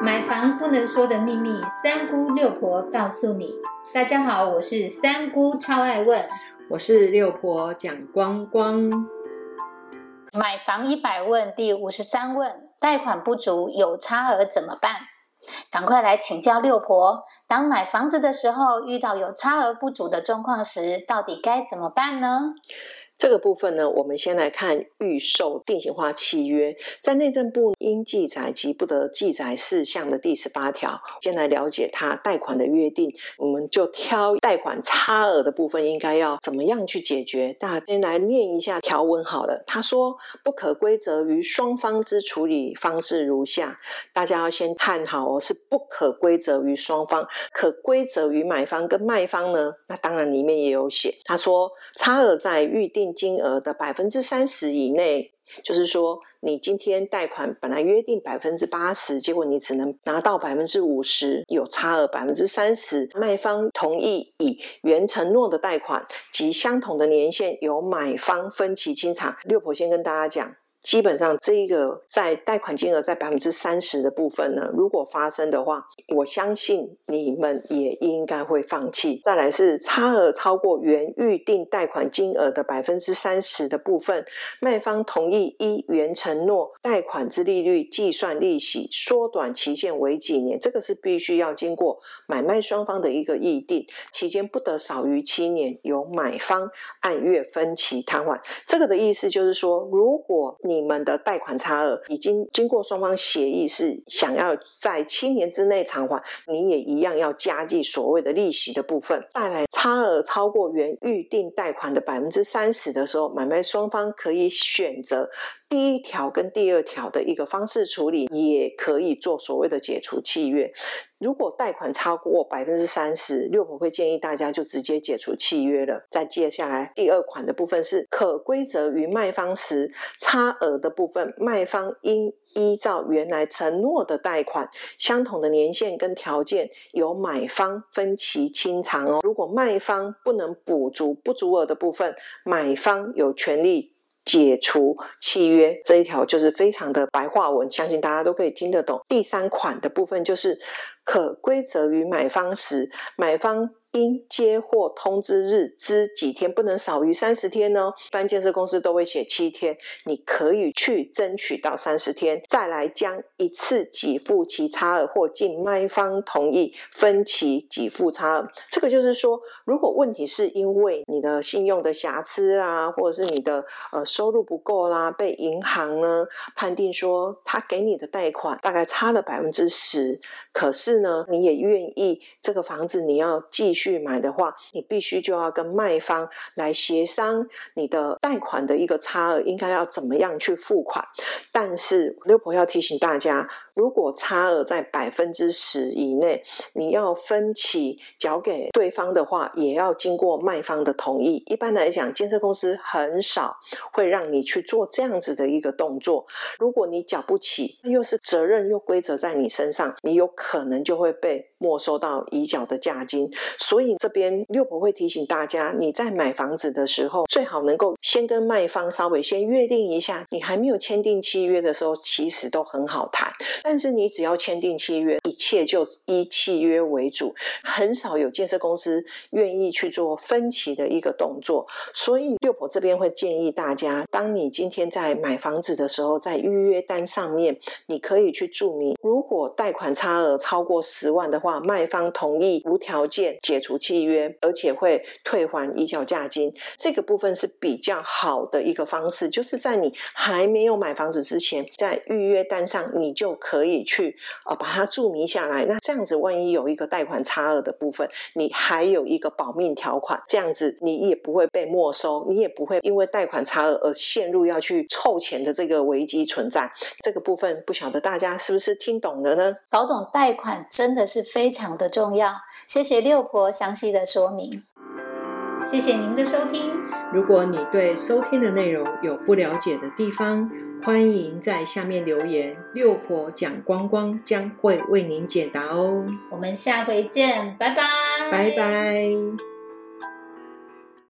买房不能说的秘密，三姑六婆告诉你。大家好，我是三姑超爱问，我是六婆蒋光光。买房100问第53问，贷款不足有差额怎么办？赶快来请教六婆，当买房子的时候遇到有差额不足的状况时，到底该怎么办呢？这个部分呢，我们先来看预售定型化契约，在内政部应记载及不得记载事项的第18条，先来了解它贷款的约定，我们就挑贷款差额的部分应该要怎么样去解决。大家先来念一下条文好了，他说不可归责于双方之处理方式如下，大家要先看好哦，是不可归责于双方，可归责于买方跟卖方呢，那当然里面也有写，他说差额在预定金额的 30% 以内，就是说你今天贷款本来约定 80%， 结果你只能拿到 50%， 有差额 30%， 卖方同意以原承诺的贷款及相同的年限由买方分期清偿。六婆先跟大家讲，基本上这一个在贷款金额在 30% 的部分呢，如果发生的话，我相信你们也应该会放弃。再来是差额超过原预定贷款金额的 30% 的部分，卖方同意依原承诺贷款之利率计算利息，缩短期限为几年，这个是必须要经过买卖双方的一个议定，期间不得少于7年，由买方按月分期摊还。这个的意思就是说，如果你们的贷款差额已经经过双方协议，是想要在7年之内偿还，你也一样要加计所谓的利息的部分。再来差额超过原预定贷款的 30% 的时候，买卖双方可以选择第一条跟第二条的一个方式处理，也可以做所谓的解除契约。如果贷款超过 30%， 六婆会建议大家就直接解除契约了。再接下来第二款的部分是可归责于卖方时，差额的部分卖方应依照原来承诺的贷款相同的年限跟条件由买方分期清偿哦。如果卖方不能补足不足额的部分，买方有权利解除契约。这一条就是非常的白话文，相信大家都可以听得懂。第三款的部分就是可归责于买方时，买方应接获通知日之几天，不能少于30天哦，一般建设公司都会写7天，你可以去争取到30天。再来将一次给付其差额，或经卖方同意分期给付差额。这个就是说，如果问题是因为你的信用的瑕疵啊，或者是你的收入不够啦，被银行呢判定说他给你的贷款大概差了 10%， 可是呢你也愿意这个房子你要继续买的话，你必须就要跟卖方来协商你的贷款的一个差额应该要怎么样去付款。但是六婆要提醒大家，如果差额在 10% 以内，你要分期缴给对方的话，也要经过卖方的同意。一般来讲，建设公司很少会让你去做这样子的一个动作。如果你缴不起，又是责任又归责在你身上，你有可能就会被没收到已缴的价金。所以这边六婆会提醒大家，你在买房子的时候，最好能够先跟卖方稍微先约定一下。你还没有签订契约的时候，其实都很好谈。但是你只要签订契约，一切就依契约为主，很少有建设公司愿意去做分期的一个动作。所以六婆这边会建议大家，当你今天在买房子的时候，在预约单上面你可以去注明，如果贷款差额超过10万的话，卖方同意无条件解除契约，而且会退还已缴价金。这个部分是比较好的一个方式，就是在你还没有买房子之前，在预约单上你就可以去把它注明下来。那这样子万一有一个贷款差额的部分，你还有一个保命条款，这样子你也不会被没收，你也不会因为贷款差额而陷入要去凑钱的这个危机存在。这个部分不晓得大家是不是听懂了呢？搞懂贷款真的是非常的重要，谢谢六婆详细的说明。谢谢您的收听，如果你对收听的内容有不了解的地方，欢迎在下面留言，六婆蒋光光将会为您解答哦。我们下回见，拜拜，拜拜。